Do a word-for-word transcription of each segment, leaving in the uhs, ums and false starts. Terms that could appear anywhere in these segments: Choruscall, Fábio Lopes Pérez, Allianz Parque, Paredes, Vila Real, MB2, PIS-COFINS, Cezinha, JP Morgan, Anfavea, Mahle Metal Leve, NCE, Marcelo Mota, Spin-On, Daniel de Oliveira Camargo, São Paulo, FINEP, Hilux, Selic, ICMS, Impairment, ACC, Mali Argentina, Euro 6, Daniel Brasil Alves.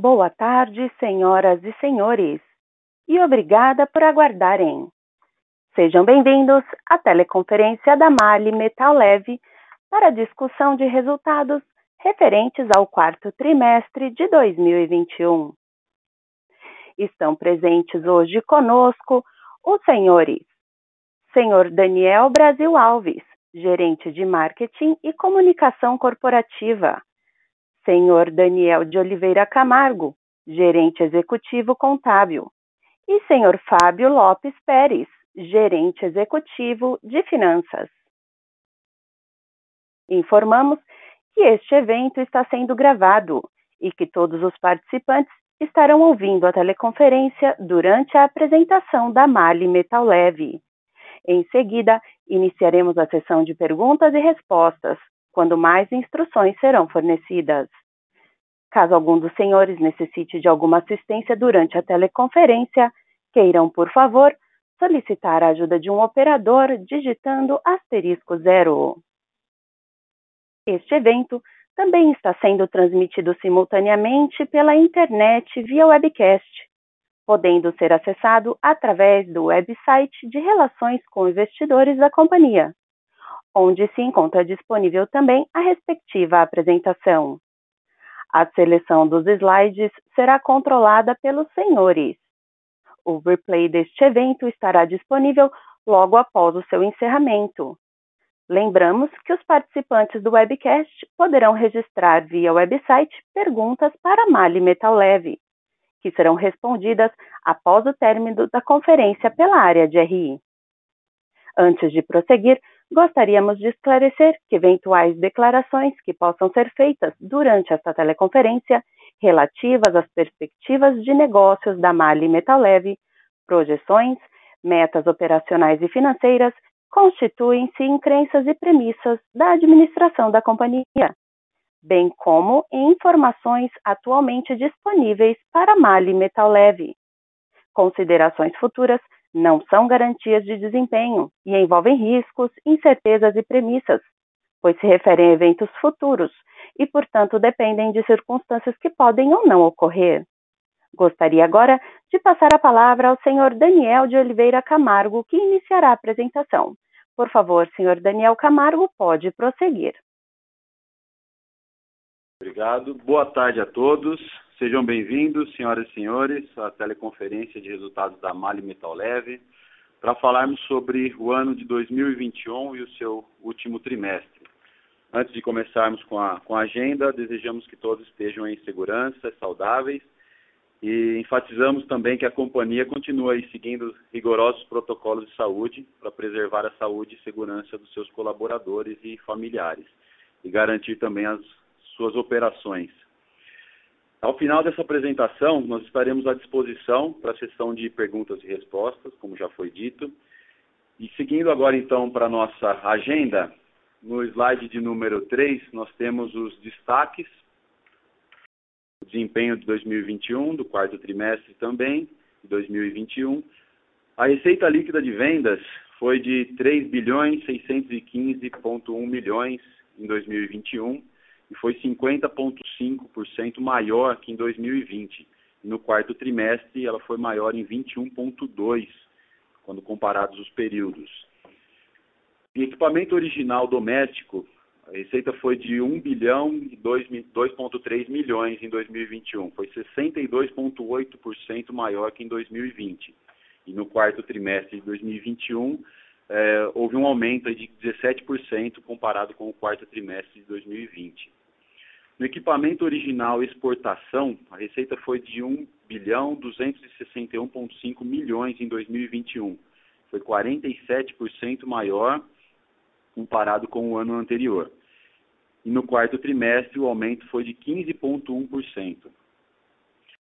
Boa tarde, senhoras e senhores, e obrigada por aguardarem. Sejam bem-vindos à teleconferência da Mahle Metal Leve para discussão de resultados referentes ao quarto trimestre de dois mil e vinte e um. Estão presentes hoje conosco os senhores: senhor Daniel Brasil Alves, gerente de Marketing e Comunicação Corporativa; senhor Daniel de Oliveira Camargo, gerente executivo contábil; e senhor Fábio Lopes Pérez, gerente executivo de Finanças. Informamos que este evento está sendo gravado e que todos os participantes estarão ouvindo a teleconferência durante a apresentação da Mahle Metal Leve. Em seguida, iniciaremos a sessão de perguntas e respostas, quando mais instruções serão fornecidas. Caso algum dos senhores necessite de alguma assistência durante a teleconferência, queiram, por favor, solicitar a ajuda de um operador digitando asterisco zero. Este evento também está sendo transmitido simultaneamente pela internet via webcast, podendo ser acessado através do website de Relações com Investidores da companhia, onde se encontra disponível também a respectiva apresentação. A seleção dos slides será controlada pelos senhores. O replay deste evento estará disponível logo após o seu encerramento. Lembramos que os participantes do webcast poderão registrar via website perguntas para a Mahle Metal Leve, que serão respondidas após o término da conferência pela área de R I. Antes de prosseguir, gostaríamos de esclarecer que eventuais declarações que possam ser feitas durante esta teleconferência relativas às perspectivas de negócios da Mahle Metal Leve, projeções, metas operacionais e financeiras, constituem-se em crenças e premissas da administração da companhia, bem como em informações atualmente disponíveis para a Mahle Metal Leve. Considerações futuras não são garantias de desempenho e envolvem riscos, incertezas e premissas, pois se referem a eventos futuros e, portanto, dependem de circunstâncias que podem ou não ocorrer. Gostaria agora de passar a palavra ao senhor Daniel de Oliveira Camargo, que iniciará a apresentação. Por favor, senhor Daniel Camargo, pode prosseguir. Obrigado. Boa tarde a todos. Sejam bem-vindos, senhoras e senhores, à teleconferência de resultados da Mahle Metal Leve, para falarmos sobre o ano de dois mil e vinte e um e o seu último trimestre. Antes de começarmos com a, com a agenda, desejamos que todos estejam em segurança, saudáveis, e enfatizamos também que a companhia continua aí seguindo rigorosos protocolos de saúde para preservar a saúde e segurança dos seus colaboradores e familiares, e garantir também as suas operações. Ao final dessa apresentação, nós estaremos à disposição para a sessão de perguntas e respostas, como já foi dito. E seguindo agora, então, para a nossa agenda, no slide de número três, nós temos os destaques, o desempenho de dois mil e vinte e um, do quarto trimestre também, de dois mil e vinte e um. A receita líquida de vendas foi de três bilhões seiscentos e quinze vírgula um milhões em dois mil e vinte e um, e foi cinquenta vírgula cinco por cento maior que em dois mil e vinte. No quarto trimestre, ela foi maior em vinte e um vírgula dois por cento, quando comparados os períodos. Em equipamento original doméstico, a receita foi de um bilhão e dois vírgula três milhões em dois mil e vinte e um, foi sessenta e dois vírgula oito por cento maior que em dois mil e vinte. E no quarto trimestre de dois mil e vinte e um, eh, houve um aumento de dezessete por cento comparado com o quarto trimestre de dois mil e vinte. No equipamento original exportação, a receita foi de um bilhão duzentos e sessenta e um vírgula cinco milhões em dois mil e vinte e um. Foi quarenta e sete por cento maior comparado com o ano anterior. E no quarto trimestre, o aumento foi de quinze vírgula um por cento.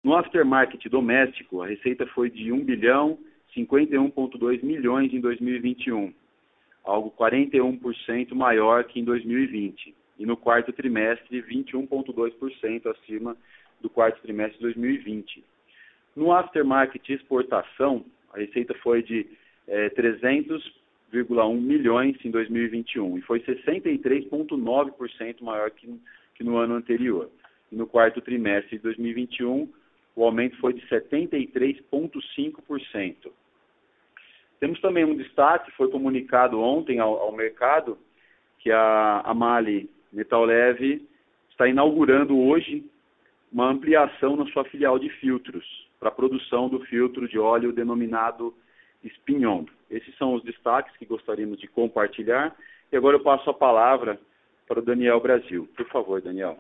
No aftermarket doméstico, a receita foi de um bilhão cinquenta e um vírgula dois milhões em dois mil e vinte e um, algo quarenta e um por cento maior que em dois mil e vinte. E no quarto trimestre, vinte e um vírgula dois por cento acima do quarto trimestre de dois mil e vinte. No aftermarket exportação, a receita foi de eh, trezentos vírgula um milhões em dois mil e vinte e um e foi sessenta e três vírgula nove por cento maior que, que no ano anterior. e no quarto trimestre de dois mil e vinte e um, o aumento foi de setenta e três vírgula cinco por cento. Temos também um destaque, foi comunicado ontem ao, ao mercado, que a, a Mahle Metal Leve está inaugurando hoje uma ampliação na sua filial de filtros, para a produção do filtro de óleo denominado Spin-On. Esses são os destaques que gostaríamos de compartilhar. E agora eu passo a palavra para o Daniel Brasil. Por favor, Daniel.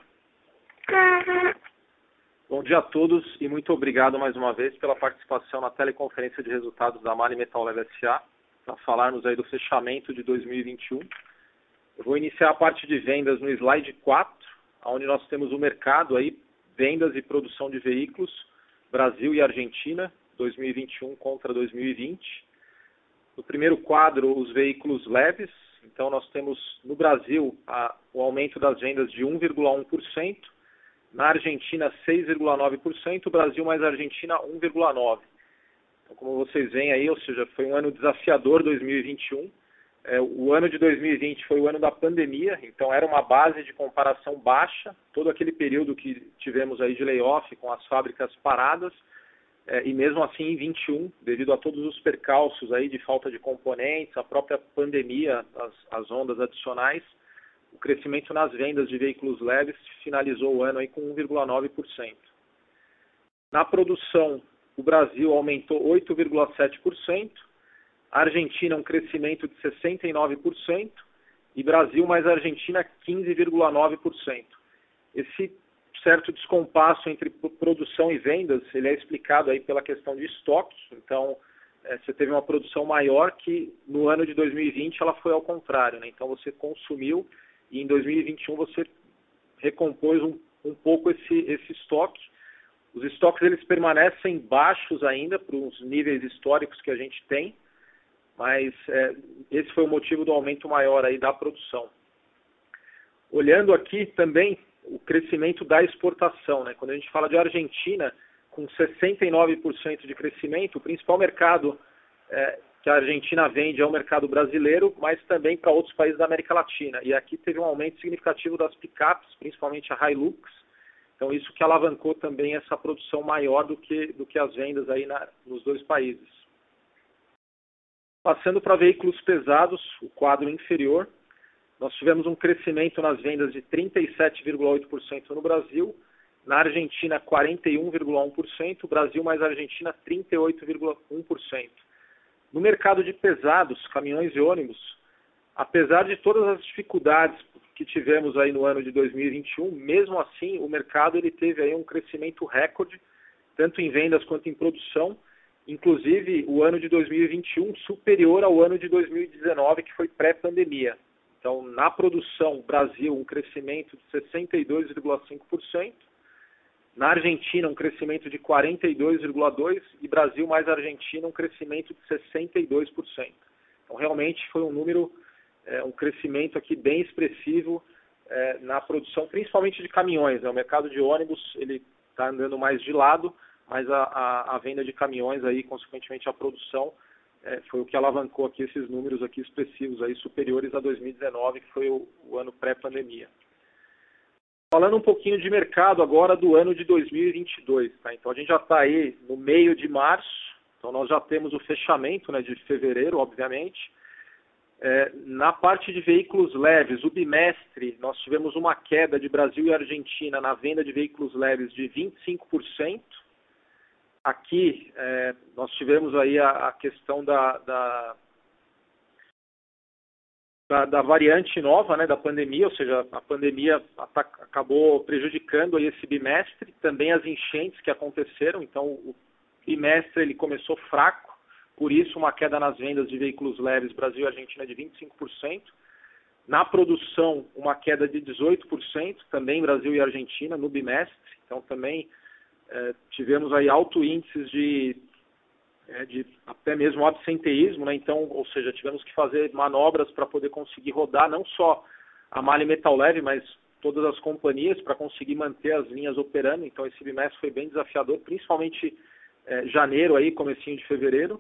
Bom dia a todos e muito obrigado mais uma vez pela participação na teleconferência de resultados da Mahle Metal Leve S A para falarmos aí do fechamento de dois mil e vinte e um. Eu vou iniciar a parte de vendas no slide quatro, onde nós temos o mercado aí, vendas e produção de veículos, Brasil e Argentina, dois mil e vinte e um contra dois mil e vinte. No primeiro quadro, os veículos leves. Então, nós temos no Brasil a, o aumento das vendas de um vírgula um por cento, na Argentina seis vírgula nove por cento, Brasil mais Argentina um vírgula nove por cento. Então, como vocês veem aí, ou seja, foi um ano desafiador dois mil e vinte e um. É, o ano de dois mil e vinte foi o ano da pandemia, então era uma base de comparação baixa, todo aquele período que tivemos aí de layoff com as fábricas paradas, é, e mesmo assim em vinte e um, devido a todos os percalços aí de falta de componentes, a própria pandemia, as, as ondas adicionais, o crescimento nas vendas de veículos leves finalizou o ano aí com um vírgula nove por cento. Na produção, o Brasil aumentou oito vírgula sete por cento, Argentina, um crescimento de sessenta e nove por cento, e Brasil mais Argentina, quinze vírgula nove por cento. Esse certo descompasso entre produção e vendas, ele é explicado aí pela questão de estoques. Então, é, você teve uma produção maior que no ano de dois mil e vinte ela foi ao contrário, né? Então, você consumiu e em dois mil e vinte e um você recompôs um, um pouco esse, esse estoque. Os estoques eles permanecem baixos ainda para os níveis históricos que a gente tem, mas é, esse foi o motivo do aumento maior aí da produção. Olhando aqui também o crescimento da exportação, né? Quando a gente fala de Argentina, com sessenta e nove por cento de crescimento, o principal mercado é, que a Argentina vende é o mercado brasileiro, mas também para outros países da América Latina. E aqui teve um aumento significativo das picapes, principalmente a Hilux. Então isso que alavancou também essa produção maior do que, do que as vendas aí na, nos dois países. Passando para veículos pesados, o quadro inferior, nós tivemos um crescimento nas vendas de trinta e sete vírgula oito por cento no Brasil, na Argentina quarenta e um vírgula um por cento, Brasil mais Argentina trinta e oito vírgula um por cento. No mercado de pesados, caminhões e ônibus, apesar de todas as dificuldades que tivemos aí no ano de dois mil e vinte e um, mesmo assim o mercado ele teve aí um crescimento recorde, tanto em vendas quanto em produção. Inclusive, o ano de dois mil e vinte e um superior ao ano de dois mil e dezenove, que foi pré-pandemia. Então, na produção, Brasil, um crescimento de sessenta e dois vírgula cinco por cento. Na Argentina, um crescimento de quarenta e dois vírgula dois por cento. E Brasil mais Argentina, um crescimento de sessenta e dois por cento. Então, realmente foi um número, é, um crescimento aqui bem expressivo é, na produção, principalmente de caminhões, né? O mercado de ônibus ele está andando mais de lado, mas a, a, a venda de caminhões aí, consequentemente a produção, é, foi o que alavancou aqui esses números aqui expressivos aí, superiores a dois mil e dezenove, que foi o, o ano pré-pandemia. Falando um pouquinho de mercado agora do ano de dois mil e vinte e dois, tá? Então a gente já está aí no meio de março, então nós já temos o fechamento, né, de fevereiro, obviamente. É, na parte de veículos leves, o bimestre, nós tivemos uma queda de Brasil e Argentina na venda de veículos leves de vinte e cinco por cento. Aqui, eh, nós tivemos aí a, a questão da, da, da, da variante nova, né, da pandemia, ou seja, a pandemia ataca, acabou prejudicando aí esse bimestre, também as enchentes que aconteceram. Então, o bimestre ele começou fraco, por isso uma queda nas vendas de veículos leves Brasil e Argentina de vinte e cinco por cento. Na produção, uma queda de dezoito por cento, também Brasil e Argentina no bimestre, então também... É, tivemos aí alto índices de, é, de até mesmo absenteísmo, né? Então, ou seja, tivemos que fazer manobras para poder conseguir rodar não só a Mahle Metal Leve, mas todas as companhias para conseguir manter as linhas operando. Então, esse bimestre foi bem desafiador, principalmente é, janeiro, aí, comecinho de fevereiro.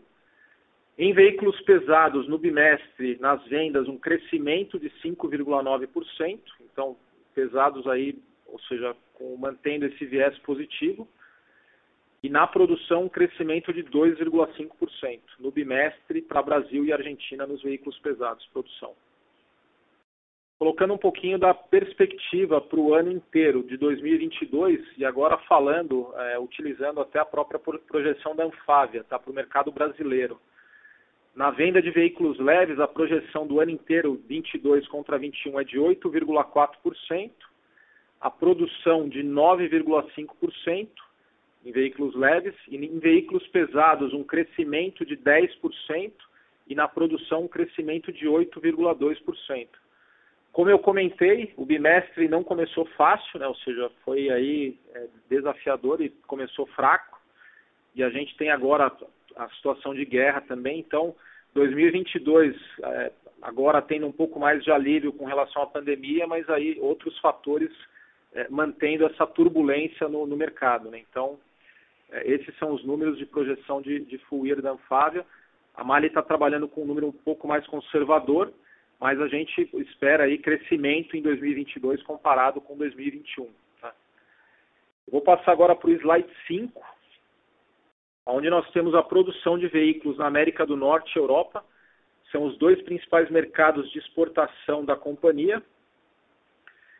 Em veículos pesados, no bimestre, nas vendas, um crescimento de cinco vírgula nove por cento. Então, pesados aí ou seja, com, mantendo esse viés positivo, e na produção um crescimento de dois vírgula cinco por cento no bimestre para Brasil e Argentina nos veículos pesados de produção. Colocando um pouquinho da perspectiva para o ano inteiro de dois mil e vinte e dois, e agora falando, é, utilizando até a própria projeção da Anfavea, tá, para o mercado brasileiro. Na venda de veículos leves, a projeção do ano inteiro, vinte e dois contra vinte e um, é de oito vírgula quatro por cento, a produção de nove vírgula cinco por cento em veículos leves, e em veículos pesados um crescimento de dez por cento, e na produção um crescimento de oito vírgula dois por cento. Como eu comentei, o bimestre não começou fácil, né? Ou seja, foi aí é, desafiador e começou fraco. E a gente tem agora a, a situação de guerra também. Então, dois mil e vinte e dois, é, agora tendo um pouco mais de alívio com relação à pandemia, mas aí outros fatores é, mantendo essa turbulência no, no mercado, né? Então, é, esses são os números de projeção de, de full year da Anfavea. A Mali está trabalhando com um número um pouco mais conservador, mas a gente espera aí crescimento em dois mil e vinte e dois comparado com dois mil e vinte e um. Tá? Eu vou passar agora para o slide cinco, onde nós temos a produção de veículos na América do Norte e Europa. São os dois principais mercados de exportação da companhia.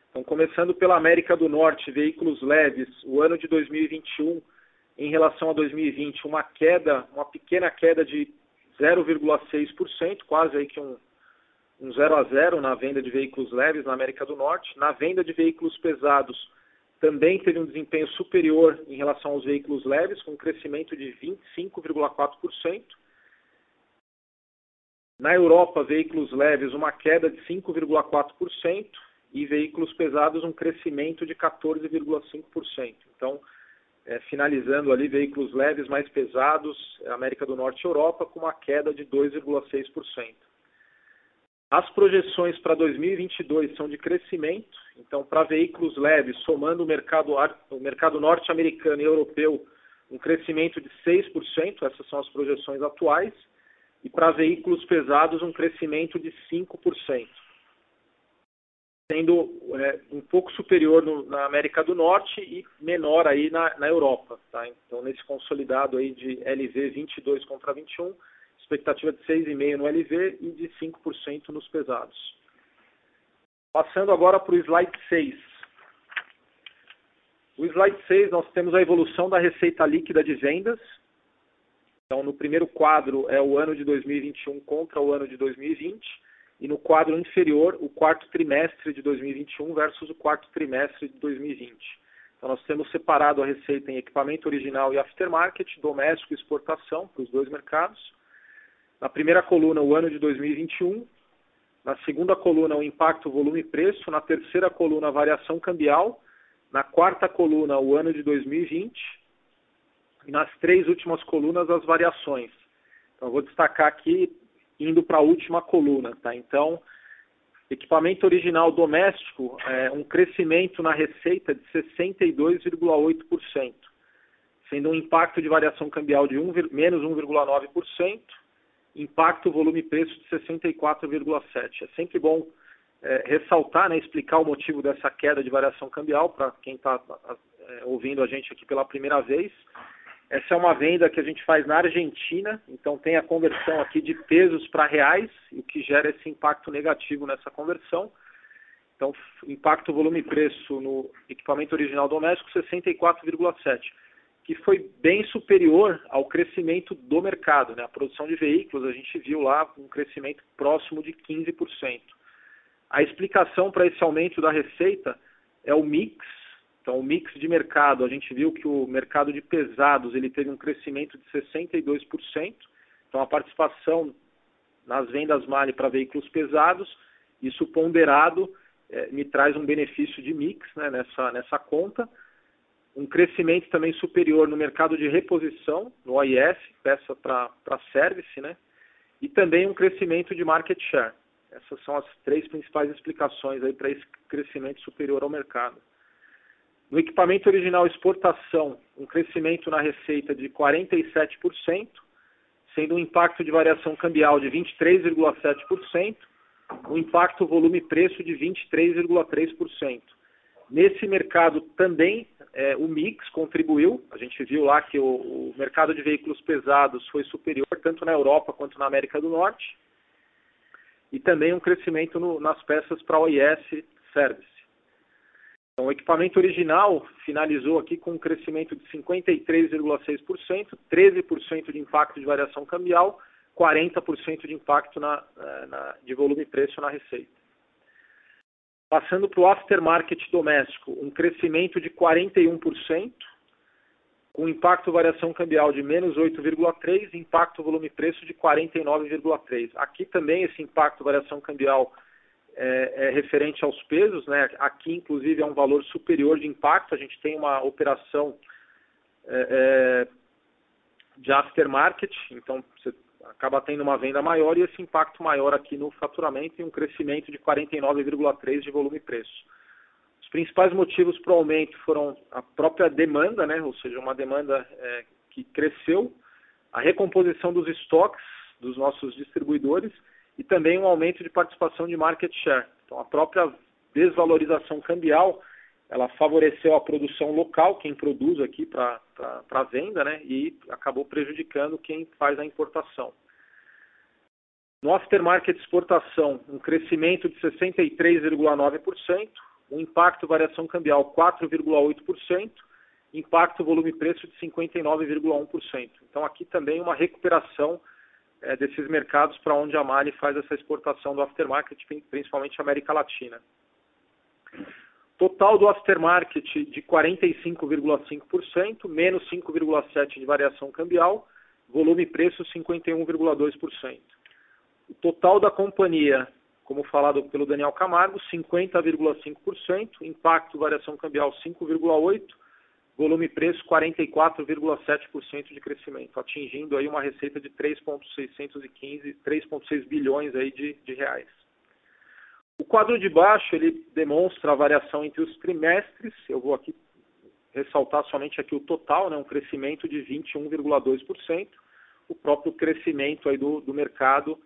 Então, começando pela América do Norte, veículos leves, o ano de dois mil e vinte e um em relação a dois mil e vinte, uma queda, uma pequena queda de zero vírgula seis por cento, quase aí que um um zero a zero na venda de veículos leves na América do Norte. Na venda de veículos pesados, também teve um desempenho superior em relação aos veículos leves, com um crescimento de vinte e cinco vírgula quatro por cento. Na Europa, veículos leves, uma queda de cinco vírgula quatro por cento, e veículos pesados, um crescimento de quatorze vírgula cinco por cento. Então, é, finalizando ali, veículos leves mais pesados, América do Norte e Europa, com uma queda de dois vírgula seis por cento. As projeções para dois mil e vinte e dois são de crescimento. Então, para veículos leves, somando o mercado, o mercado norte-americano e europeu, um crescimento de seis por cento, essas são as projeções atuais, e para veículos pesados, um crescimento de cinco por cento, sendo é, um pouco superior no, na América do Norte e menor aí na, na Europa. Tá? Então, nesse consolidado aí de L V vinte e dois contra vinte e um, expectativa de seis vírgula cinco por cento no L V e de cinco por cento nos pesados. Passando agora para o slide seis. O slide seis, nós temos a evolução da receita líquida de vendas. Então, no primeiro quadro é o ano de dois mil e vinte e um contra o ano de dois mil e vinte, e no quadro inferior, o quarto trimestre de dois mil e vinte e um versus o quarto trimestre de dois mil e vinte. Então, nós temos separado a receita em equipamento original e aftermarket, doméstico e exportação, para os dois mercados. Na primeira coluna, o ano de dois mil e vinte e um. Na segunda coluna, o impacto, volume e preço. Na terceira coluna, a variação cambial. Na quarta coluna, o ano de dois mil e vinte. E nas três últimas colunas, as variações. Então, eu vou destacar aqui, indo para a última coluna. Tá? Então, equipamento original doméstico, é um crescimento na receita de sessenta e dois vírgula oito por cento, sendo um impacto de variação cambial de menos um vírgula nove por cento. Impacto, volume e preço de sessenta e quatro vírgula sete por cento. É sempre bom é, ressaltar, né, explicar o motivo dessa queda de variação cambial para quem está é, ouvindo a gente aqui pela primeira vez. Essa é uma venda que a gente faz na Argentina, então tem a conversão aqui de pesos para reais, o que gera esse impacto negativo nessa conversão. Então, impacto, volume e preço no equipamento original doméstico, sessenta e quatro vírgula sete por cento. Que foi bem superior ao crescimento do mercado, né? A produção de veículos, a gente viu lá um crescimento próximo de quinze por cento. A explicação para esse aumento da receita é o mix. Então, o mix de mercado, a gente viu que o mercado de pesados ele teve um crescimento de sessenta e dois por cento. Então, a participação nas vendas Mali para veículos pesados, isso ponderado, eh, me traz um benefício de mix, né, nessa, nessa conta. Um crescimento também superior no mercado de reposição, no O I S, peça para service, né? E também um crescimento de market share. Essas são as três principais explicações aí para esse crescimento superior ao mercado. No equipamento original exportação, um crescimento na receita de quarenta e sete por cento, sendo um impacto de variação cambial de vinte e três vírgula sete por cento, um impacto volume preço de vinte e três vírgula três por cento. Nesse mercado também é, o mix contribuiu. A gente viu lá que o, o mercado de veículos pesados foi superior tanto na Europa quanto na América do Norte. E também um crescimento no, nas peças para O I S Service. Então, o equipamento original finalizou aqui com um crescimento de cinquenta e três vírgula seis por cento, treze por cento de impacto de variação cambial, quarenta por cento de impacto na, na, de volume e preço na receita. Passando para o aftermarket doméstico, um crescimento de quarenta e um por cento, com impacto variação cambial de menos oito vírgula três por cento, impacto volume e preço de quarenta e nove vírgula três por cento. Aqui também esse impacto variação cambial É, é referente aos pesos, né? Aqui inclusive é um valor superior de impacto. A gente tem uma operação é, é, de aftermarket, então você acaba tendo uma venda maior e esse impacto maior aqui no faturamento e um crescimento de quarenta e nove vírgula três por cento de volume e preço. Os principais motivos para o aumento foram a própria demanda, né? Ou seja, uma demanda é, que cresceu, a recomposição dos estoques dos nossos distribuidores e também um aumento de participação de market share. Então, a própria desvalorização cambial, ela favoreceu a produção local, quem produz aqui para a venda, né? E acabou prejudicando quem faz a importação. No aftermarket exportação, um crescimento de sessenta e três vírgula nove por cento, um impacto variação cambial quatro vírgula oito por cento, impacto volume preço de cinquenta e nove vírgula um por cento. Então, aqui também uma recuperação desses mercados para onde a Mahle faz essa exportação do aftermarket, principalmente América Latina. Total do aftermarket de quarenta e cinco vírgula cinco por cento, menos cinco vírgula sete por cento de variação cambial, volume e preço cinquenta e um vírgula dois por cento. O total da companhia, como falado pelo Daniel Camargo, cinquenta vírgula cinco por cento, impacto variação cambial cinco vírgula oito por cento, volume e preço quarenta e quatro vírgula sete por cento de crescimento, atingindo aí uma receita de três vírgula seiscentos e quinze, três vírgula seis bilhões aí de, de reais. O quadro de baixo ele demonstra a variação entre os trimestres. Eu vou aqui ressaltar somente aqui o total, né, um crescimento de vinte e um vírgula dois por cento, o próprio crescimento aí do, do mercado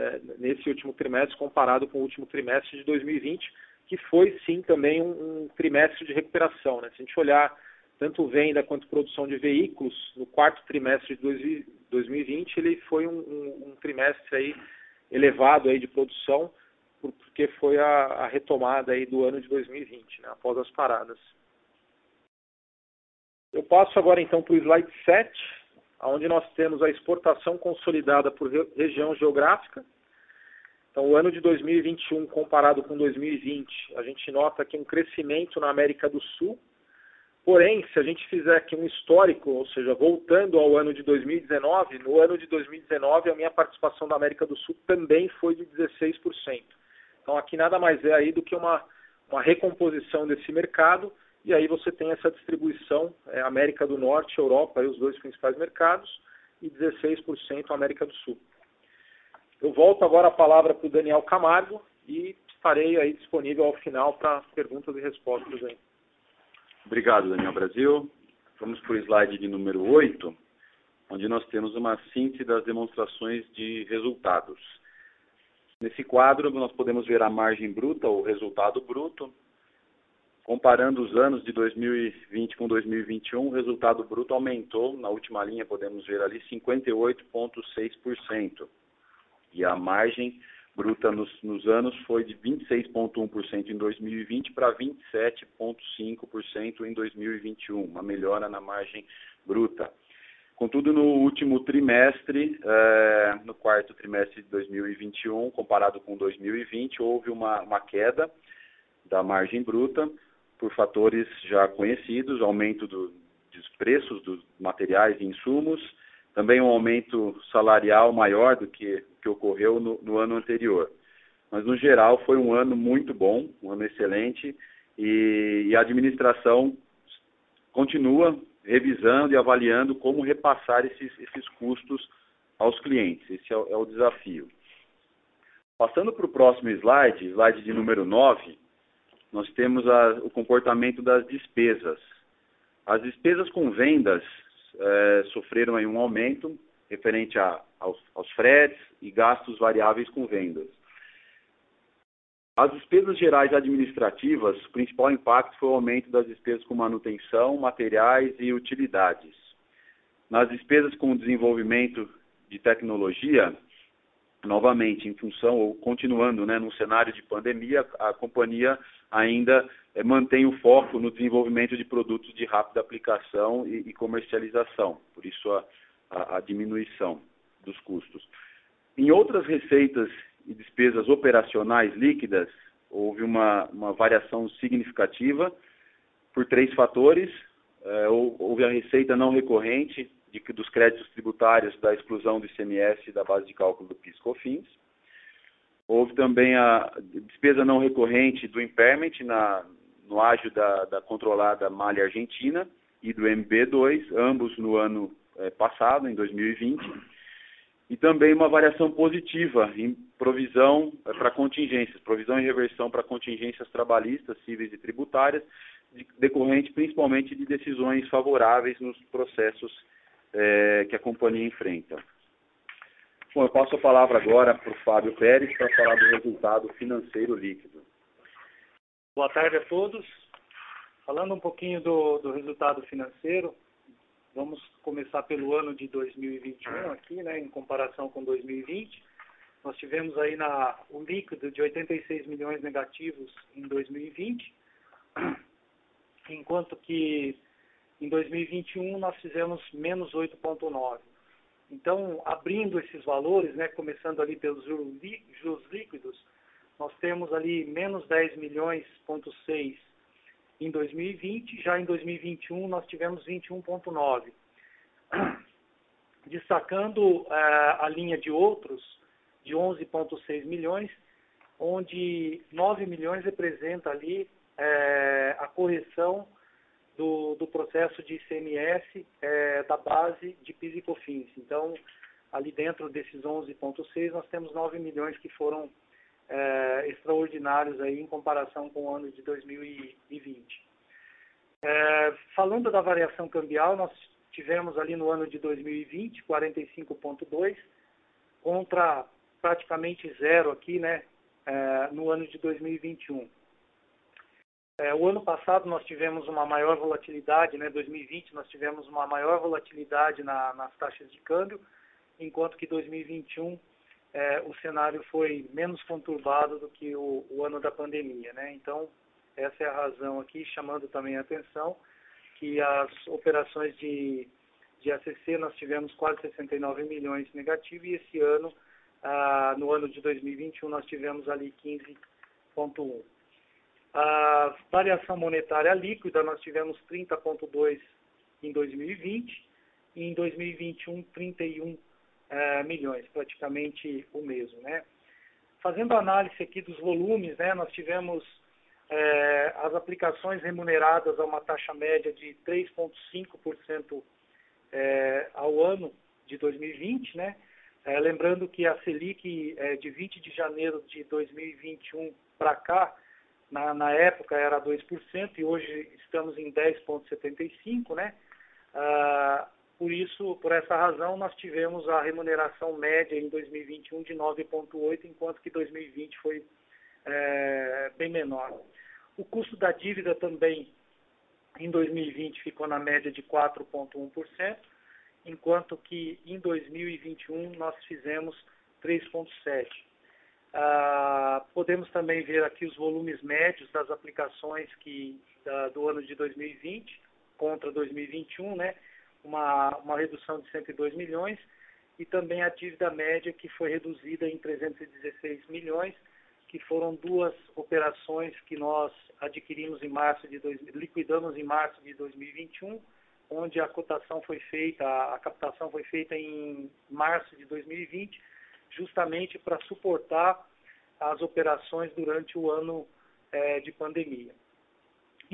é, nesse último trimestre comparado com o último trimestre de dois mil e vinte, que foi sim também um, um trimestre de recuperação, né? Se a gente olhar tanto venda quanto produção de veículos, no quarto trimestre de dois mil e vinte, ele foi um, um, um trimestre aí elevado aí de produção, porque foi a, a retomada aí do ano de dois mil e vinte, né, após as paradas. Eu passo agora então para o slide sete, onde nós temos a exportação consolidada por região geográfica. Então, o ano de dois mil e vinte e um comparado com dois mil e vinte, a gente nota aqui um crescimento na América do Sul. Porém, se a gente fizer aqui um histórico, ou seja, voltando ao ano de dois mil e dezenove, no ano de dois mil e dezenove a minha participação da América do Sul também foi de dezesseis por cento. Então aqui nada mais é aí do que uma, uma recomposição desse mercado, e aí você tem essa distribuição, é, América do Norte, Europa, aí os dois principais mercados, e dezesseis por cento América do Sul. Eu volto agora a palavra para o Daniel Camargo e estarei aí disponível ao final para perguntas e respostas aí. Obrigado, Daniel Brasil. Vamos para o slide de número oito, onde nós temos uma síntese das demonstrações de resultados. Nesse quadro, nós podemos ver a margem bruta, ou resultado bruto. Comparando os anos de dois mil e vinte com dois mil e vinte e um, o resultado bruto aumentou, na última linha podemos ver ali, cinquenta e oito vírgula seis por cento. E a margem bruta nos, nos anos foi de vinte e seis vírgula um por cento em dois mil e vinte para vinte e sete vírgula cinco por cento em dois mil e vinte e um, uma melhora na margem bruta. Contudo, no último trimestre, eh, no quarto trimestre de dois mil e vinte e um, comparado com dois mil e vinte, houve uma, uma queda da margem bruta por fatores já conhecidos, aumento do, dos preços dos materiais e insumos, também um aumento salarial maior do que, que ocorreu no, no ano anterior. Mas, no geral, foi um ano muito bom, um ano excelente, e, e a administração continua revisando e avaliando como repassar esses, esses custos aos clientes. Esse é, é o desafio. Passando para o próximo slide, slide de número nove, nós temos a, o comportamento das despesas. As despesas com vendas É, sofreram aí um aumento referente a, aos, aos fretes e gastos variáveis com vendas. As despesas gerais administrativas, o principal impacto foi o aumento das despesas com manutenção, materiais e utilidades. Nas despesas com desenvolvimento de tecnologia, novamente, em função, ou continuando, né, num cenário de pandemia, a companhia ainda eh, mantém o foco no desenvolvimento de produtos de rápida aplicação e, e comercialização, por isso a, a, a diminuição dos custos. Em outras receitas e despesas operacionais líquidas, houve uma, uma variação significativa por três fatores. É, houve a receita não recorrente de, dos créditos tributários da exclusão do I C M S da base de cálculo do PIS-COFINS. Houve também a despesa não recorrente do Impairment na, no ágio da, da controlada Mali Argentina e do M B dois, ambos no ano é, passado, em dois mil e vinte. E também uma variação positiva em provisão para contingências, provisão e reversão para contingências trabalhistas, cíveis e tributárias, decorrente principalmente de decisões favoráveis nos processos eh, que a companhia enfrenta. Bom, eu passo a palavra agora para o Fábio Pérez para falar do resultado financeiro líquido. Boa tarde a todos. Falando um pouquinho do, do resultado financeiro, vamos começar pelo ano de dois mil e vinte e um aqui, né, em comparação com dois mil e vinte. Nós tivemos aí na, um líquido de oitenta e seis milhões negativos em dois mil e vinte, enquanto que em dois mil e vinte e um nós fizemos menos oito vírgula nove. Então, abrindo esses valores, né, começando ali pelos juros líquidos, nós temos ali menos dez milhões e seis em dois mil e vinte, já em dois mil e vinte e um nós tivemos vinte e um vírgula nove. Destacando eh, a linha de outros, de onze vírgula seis milhões, onde nove milhões representa ali eh, a correção do, do processo de I C M S eh, da base de PIS e COFINS. Então, ali dentro desses onze vírgula seis, nós temos nove milhões que foram É, extraordinários aí em comparação com o ano de dois mil e vinte. É, falando da variação cambial, nós tivemos ali no ano de dois mil e vinte quarenta e cinco vírgula dois contra praticamente zero aqui, né, é, no ano de dois mil e vinte e um. É, o ano passado nós tivemos uma maior volatilidade, né, dois mil e vinte nós tivemos uma maior volatilidade na, nas taxas de câmbio, enquanto que dois mil e vinte e um É, o cenário foi menos conturbado do que o, o ano da pandemia, né? Então, essa é a razão aqui, chamando também a atenção, que as operações de, de A C C nós tivemos quase sessenta e nove milhões negativo e esse ano, ah, no ano de dois mil e vinte e um, nós tivemos ali quinze vírgula um. A variação monetária líquida nós tivemos trinta vírgula dois em dois mil e vinte e em dois mil e vinte e um trinta e um vírgula dois. É, milhões, praticamente o mesmo, né? Fazendo análise aqui dos volumes, né, nós tivemos é, as aplicações remuneradas a uma taxa média de três vírgula cinco por cento é, ao ano de dois mil e vinte, né? É, lembrando que a Selic é, de vinte de janeiro de dois mil e vinte e um para cá, na, na época era dois por cento e hoje estamos em dez vírgula setenta e cinco por cento, né? Ah, Por isso, por essa razão, nós tivemos a remuneração média em dois mil e vinte e um de nove vírgula oito, enquanto que dois mil e vinte foi é, bem menor. O custo da dívida também, em dois mil e vinte, ficou na média de quatro vírgula um por cento, enquanto que em dois mil e vinte e um nós fizemos três vírgula sete por cento. Ah, podemos também ver aqui os volumes médios das aplicações que, da, do ano de dois mil e vinte contra dois mil e vinte e um, né? Uma, uma redução de cento e dois milhões e também a dívida média que foi reduzida em trezentos e dezesseis milhões, que foram duas operações que nós adquirimos em março de dois, liquidamos em março de dois mil e vinte e um, onde a cotação foi feita, a captação foi feita em março de dois mil e vinte, justamente para suportar as operações durante o ano eh, de pandemia.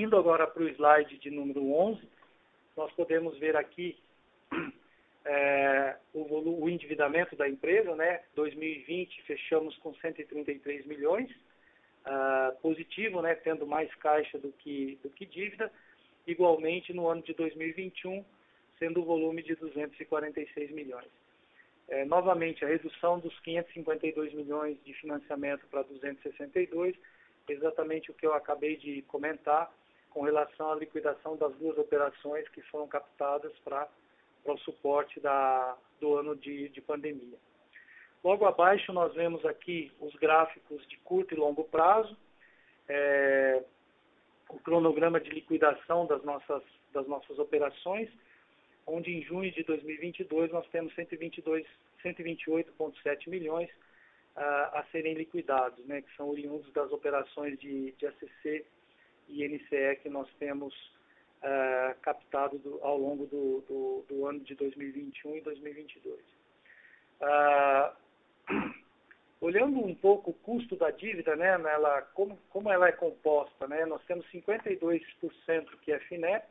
Indo agora para o slide de número onze, nós podemos ver aqui é, o, o endividamento da empresa, né? dois mil e vinte fechamos com cento e trinta e três milhões, uh, positivo, né? Tendo mais caixa do que, do que dívida, igualmente no ano de dois mil e vinte e um, sendo o volume de duzentos e quarenta e seis milhões. é, novamente, a redução dos quinhentos e cinquenta e dois milhões de financiamento para duzentos e sessenta e dois, exatamente o que eu acabei de comentar com relação à liquidação das duas operações que foram captadas para o suporte da, do ano de, de pandemia. Logo abaixo nós vemos aqui os gráficos de curto e longo prazo, é, o cronograma de liquidação das nossas, das nossas operações, onde em junho de dois mil e vinte e dois nós temos cento e vinte e dois, cento e vinte e oito vírgula sete milhões a, a serem liquidados, né, que são oriundos das operações de, de A C C e N C E que nós temos uh, captado do, ao longo do, do, do ano de dois mil e vinte e um e dois mil e vinte e dois. Uh, olhando um pouco o custo da dívida, né, ela, como, como ela é composta, né, nós temos cinquenta e dois por cento que é FINEP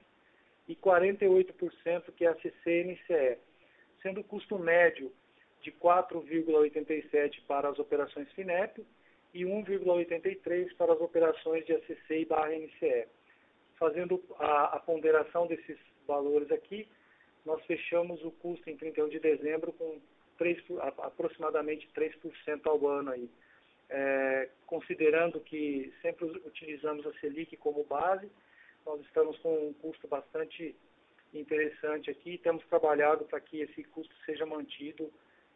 e quarenta e oito por cento que é A C C N C E, sendo o custo médio de quatro vírgula oitenta e sete por cento para as operações FINEP, e um vírgula oitenta e três por cento para as operações de A C C e barra N C E. Fazendo a, a ponderação desses valores aqui, nós fechamos o custo em trinta e um de dezembro com três, aproximadamente três por cento ao ano. Aí. É, considerando que sempre utilizamos a Selic como base, nós estamos com um custo bastante interessante aqui e temos trabalhado para que esse custo seja mantido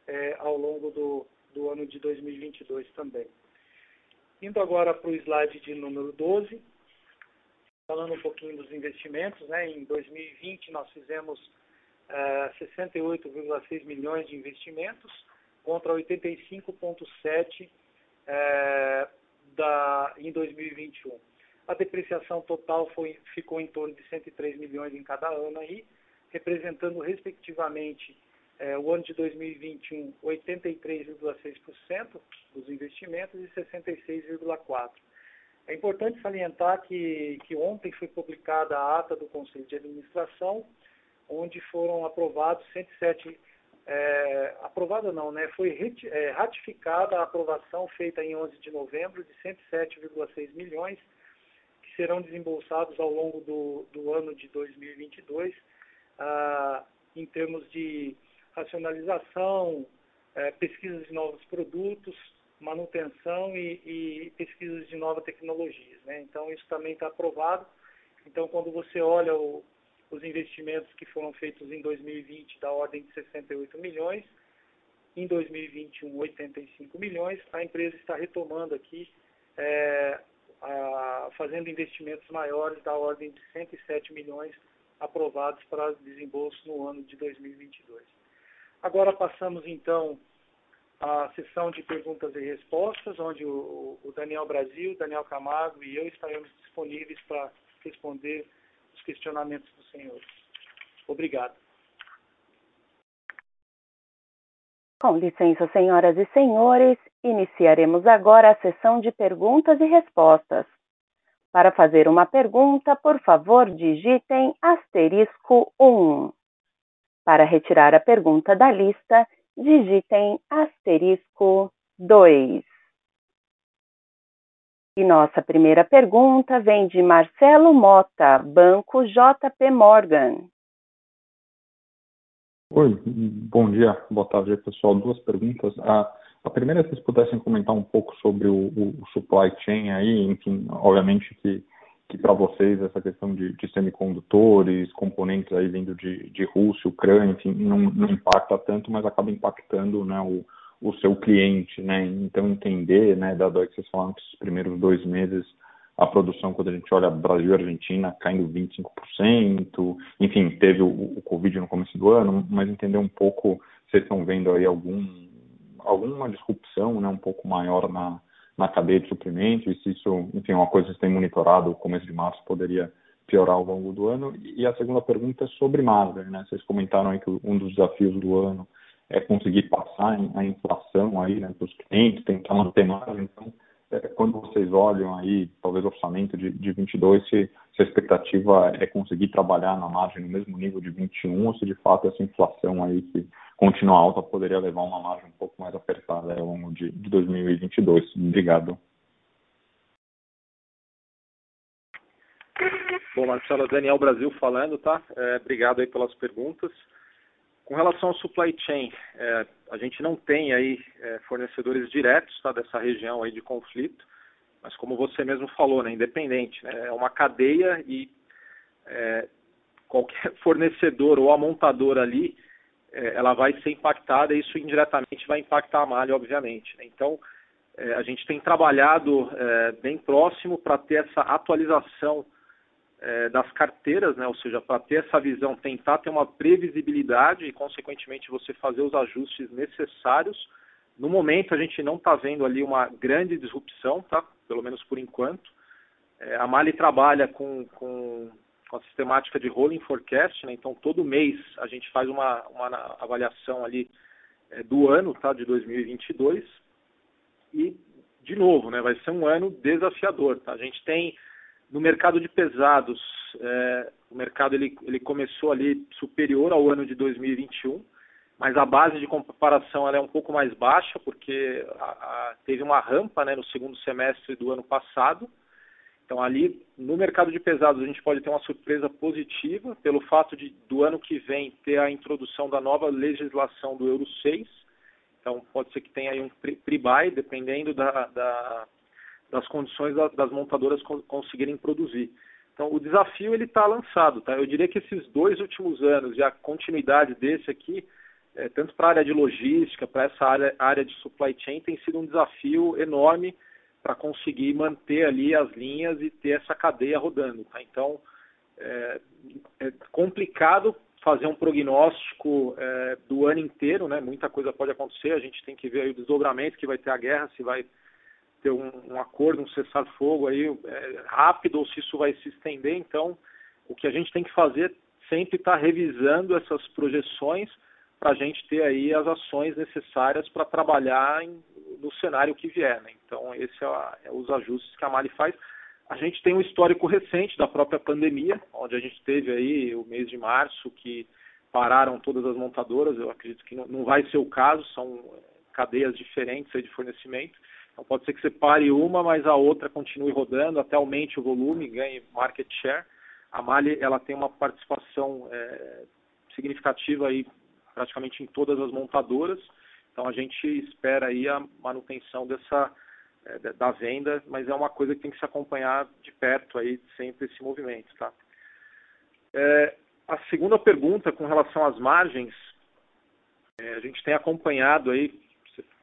é, ao longo do, do ano de dois mil e vinte e dois também. Indo agora para o slide de número doze, falando um pouquinho dos investimentos, né? Em dois mil e vinte nós fizemos uh, sessenta e oito vírgula seis milhões de investimentos contra oitenta e cinco vírgula sete uh, da, em dois mil e vinte e um. A depreciação total foi, ficou em torno de cento e três milhões em cada ano, aí, representando respectivamente É, o ano de dois mil e vinte e um, oitenta e três vírgula seis por cento dos investimentos e sessenta e seis vírgula quatro por cento. É importante salientar que, que ontem foi publicada a ata do Conselho de Administração, onde foram aprovados cento e sete... É, aprovada não, né? Foi é, ratificada a aprovação feita em onze de novembro de cento e sete vírgula seis milhões, que serão desembolsados ao longo do, do ano de dois mil e vinte e dois, ah, em termos de racionalização, eh, pesquisas de novos produtos, manutenção e, e pesquisas de novas tecnologias, né? Então, isso também está aprovado. Então, quando você olha o, os investimentos que foram feitos em dois mil e vinte, da ordem de sessenta e oito milhões, em dois mil e vinte e um, oitenta e cinco milhões, a empresa está retomando aqui, eh, a, fazendo investimentos maiores da ordem de cento e sete milhões aprovados para desembolso no ano de dois mil e vinte e dois. Agora passamos, então, à sessão de perguntas e respostas, onde o, o Daniel Brasil, Daniel Camargo e eu estaremos disponíveis para responder os questionamentos dos senhores. Obrigado. Com licença, senhoras e senhores, iniciaremos agora a sessão de perguntas e respostas. Para fazer uma pergunta, por favor, digitem asterisco um. Para retirar a pergunta da lista, digitem asterisco dois. E nossa primeira pergunta vem de Marcelo Mota, Banco J P Morgan. Oi, bom dia, boa tarde, pessoal. Duas perguntas. A, a primeira, se vocês pudessem comentar um pouco sobre o, o supply chain aí, enfim, obviamente que... que para vocês essa questão de, de semicondutores, componentes aí vindo de, de Rússia, Ucrânia, enfim, não, não impacta tanto, mas acaba impactando, né, o, o seu cliente, né? Então entender, né, dado que vocês falaram que esses primeiros dois meses a produção, quando a gente olha Brasil e Argentina, caindo vinte e cinco por cento, enfim, teve o, o Covid no começo do ano, mas entender um pouco, vocês estão vendo aí algum, alguma disrupção, né, um pouco maior na na cadeia de suprimento, e se isso, enfim, uma coisa que vocês têm monitorado, o começo de março poderia piorar ao longo do ano. E a segunda pergunta é sobre margem, né? Vocês comentaram aí que um dos desafios do ano é conseguir passar a inflação aí, né, para os clientes, tentar manter margem. Então, é, quando vocês olham aí, talvez o orçamento de, de vinte e dois, se, se a expectativa é conseguir trabalhar na margem no mesmo nível de vinte e um, ou se de fato essa inflação aí que continua alta poderia levar uma margem um pouco mais apertada ao longo de dois mil e vinte e dois. Obrigado. Bom, Marcelo, Daniel Brasil falando, tá? É, obrigado aí pelas perguntas. Com relação ao supply chain, é, a gente não tem aí é, fornecedores diretos, tá, dessa região aí de conflito, mas como você mesmo falou, né, independente, né, é uma cadeia e é, qualquer fornecedor ou amontador ali, é, ela vai ser impactada e isso indiretamente vai impactar a Mahle, obviamente. Né? Então, é, a gente tem trabalhado é, bem próximo para ter essa atualização das carteiras, né? Ou seja, para ter essa visão, tentar ter uma previsibilidade e, consequentemente, você fazer os ajustes necessários. No momento, a gente não está vendo ali uma grande disrupção, tá? Pelo menos por enquanto. É, a Mahle trabalha com, com, com a sistemática de rolling forecast, né? Então, todo mês a gente faz uma, uma avaliação ali é, do ano, tá? De dois mil e vinte e dois. E, de novo, né? Vai ser um ano desafiador, tá? A gente tem... No mercado de pesados, é, o mercado ele, ele começou ali superior ao ano de dois mil e vinte e um, mas a base de comparação ela é um pouco mais baixa, porque a, a, teve uma rampa, né, no segundo semestre do ano passado. Então, ali no mercado de pesados, a gente pode ter uma surpresa positiva pelo fato de, do ano que vem, ter a introdução da nova legislação do Euro seis. Então, pode ser que tenha aí um pre-buy, dependendo da... da das condições das montadoras conseguirem produzir. Então, o desafio ele está lançado, tá? Eu diria que esses dois últimos anos e a continuidade desse aqui, é, tanto para a área de logística, para essa área, área de supply chain, tem sido um desafio enorme para conseguir manter ali as linhas e ter essa cadeia rodando, tá? Então, é, é complicado fazer um prognóstico é, do ano inteiro, né? Muita coisa pode acontecer, a gente tem que ver aí o desdobramento que vai ter a guerra, se vai... ter um, um acordo, um cessar-fogo aí é, rápido ou se isso vai se estender. Então, o que a gente tem que fazer sempre está revisando essas projeções para a gente ter aí as ações necessárias para trabalhar em, no cenário que vier. Né? Então, esses são é é os ajustes que a Mahle faz. A gente tem um histórico recente da própria pandemia, onde a gente teve aí o mês de março que pararam todas as montadoras. Eu acredito que não, não vai ser o caso, são cadeias diferentes aí de fornecimento. Então, pode ser que você pare uma, mas a outra continue rodando, até aumente o volume, ganhe market share. A Mahle ela tem uma participação é, significativa aí, praticamente em todas as montadoras. Então, a gente espera aí a manutenção dessa, é, da venda, mas é uma coisa que tem que se acompanhar de perto aí, sempre esse movimento. Tá? É, a segunda pergunta, com relação às margens, é, a gente tem acompanhado aí,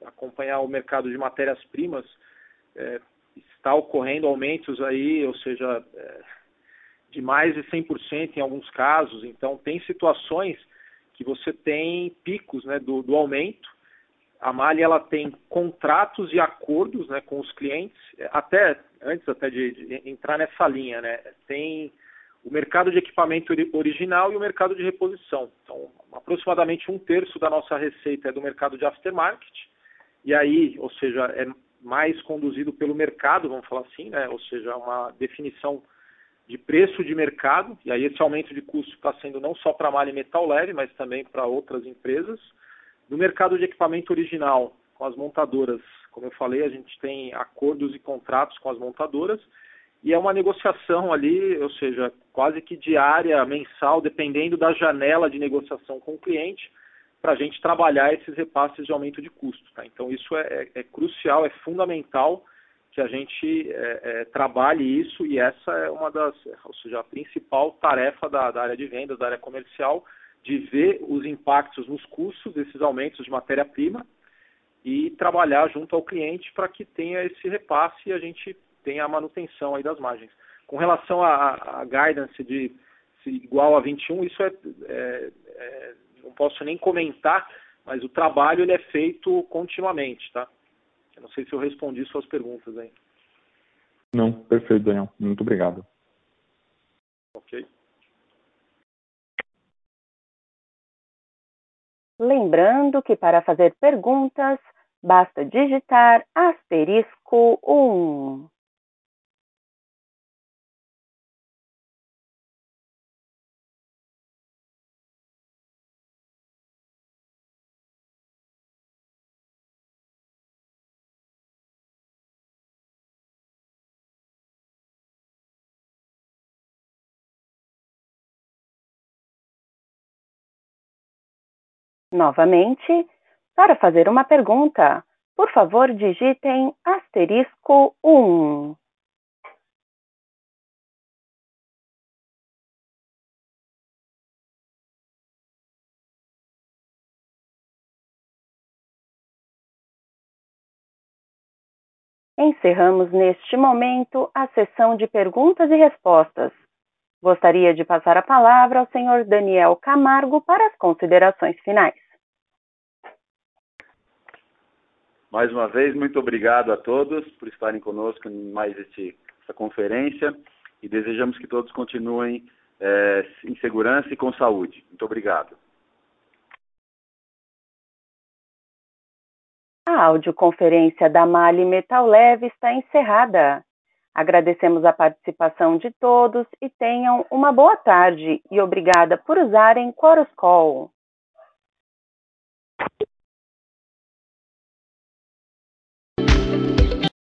acompanhar o mercado de matérias-primas, é, está ocorrendo aumentos aí, ou seja, é, de mais de cem por cento em alguns casos. Então, tem situações que você tem picos, né, do, do aumento. A Mahle ela tem contratos e acordos, né, com os clientes, até antes até de, de entrar nessa linha, né, tem o mercado de equipamento original e o mercado de reposição. Então, aproximadamente um terço da nossa receita é do mercado de aftermarket, e aí, ou seja, é mais conduzido pelo mercado, vamos falar assim, né? Ou seja, uma definição de preço de mercado, e aí esse aumento de custo está sendo não só para a Mahle Metal Leve, mas também para outras empresas. No mercado de equipamento original, com as montadoras, como eu falei, a gente tem acordos e contratos com as montadoras, e é uma negociação ali, ou seja, quase que diária, mensal, dependendo da janela de negociação com o cliente, para a gente trabalhar esses repasses de aumento de custo. Tá? Então, isso é, é, é crucial, é fundamental que a gente é, é, trabalhe isso, e essa é uma das, ou seja, a principal tarefa da, da área de vendas, da área comercial, de ver os impactos nos custos desses aumentos de matéria-prima e trabalhar junto ao cliente para que tenha esse repasse e a gente tem a manutenção aí das margens. Com relação à guidance de se igual a vinte e um, isso é, é, é, não posso nem comentar, mas o trabalho ele é feito continuamente, tá? Eu não sei se eu respondi suas perguntas aí. Não, perfeito, Daniel. Muito obrigado. Ok. Lembrando que para fazer perguntas, basta digitar asterisco um. Novamente, para fazer uma pergunta, por favor, digitem asterisco um. Encerramos neste momento a sessão de perguntas e respostas. Gostaria de passar a palavra ao senhor Daniel Camargo para as considerações finais. Mais uma vez, muito obrigado a todos por estarem conosco em mais este, essa conferência e desejamos que todos continuem é, em segurança e com saúde. Muito obrigado. A audioconferência da Mahle Metal Leve está encerrada. Agradecemos a participação de todos e tenham uma boa tarde e obrigada por usarem Choruscall.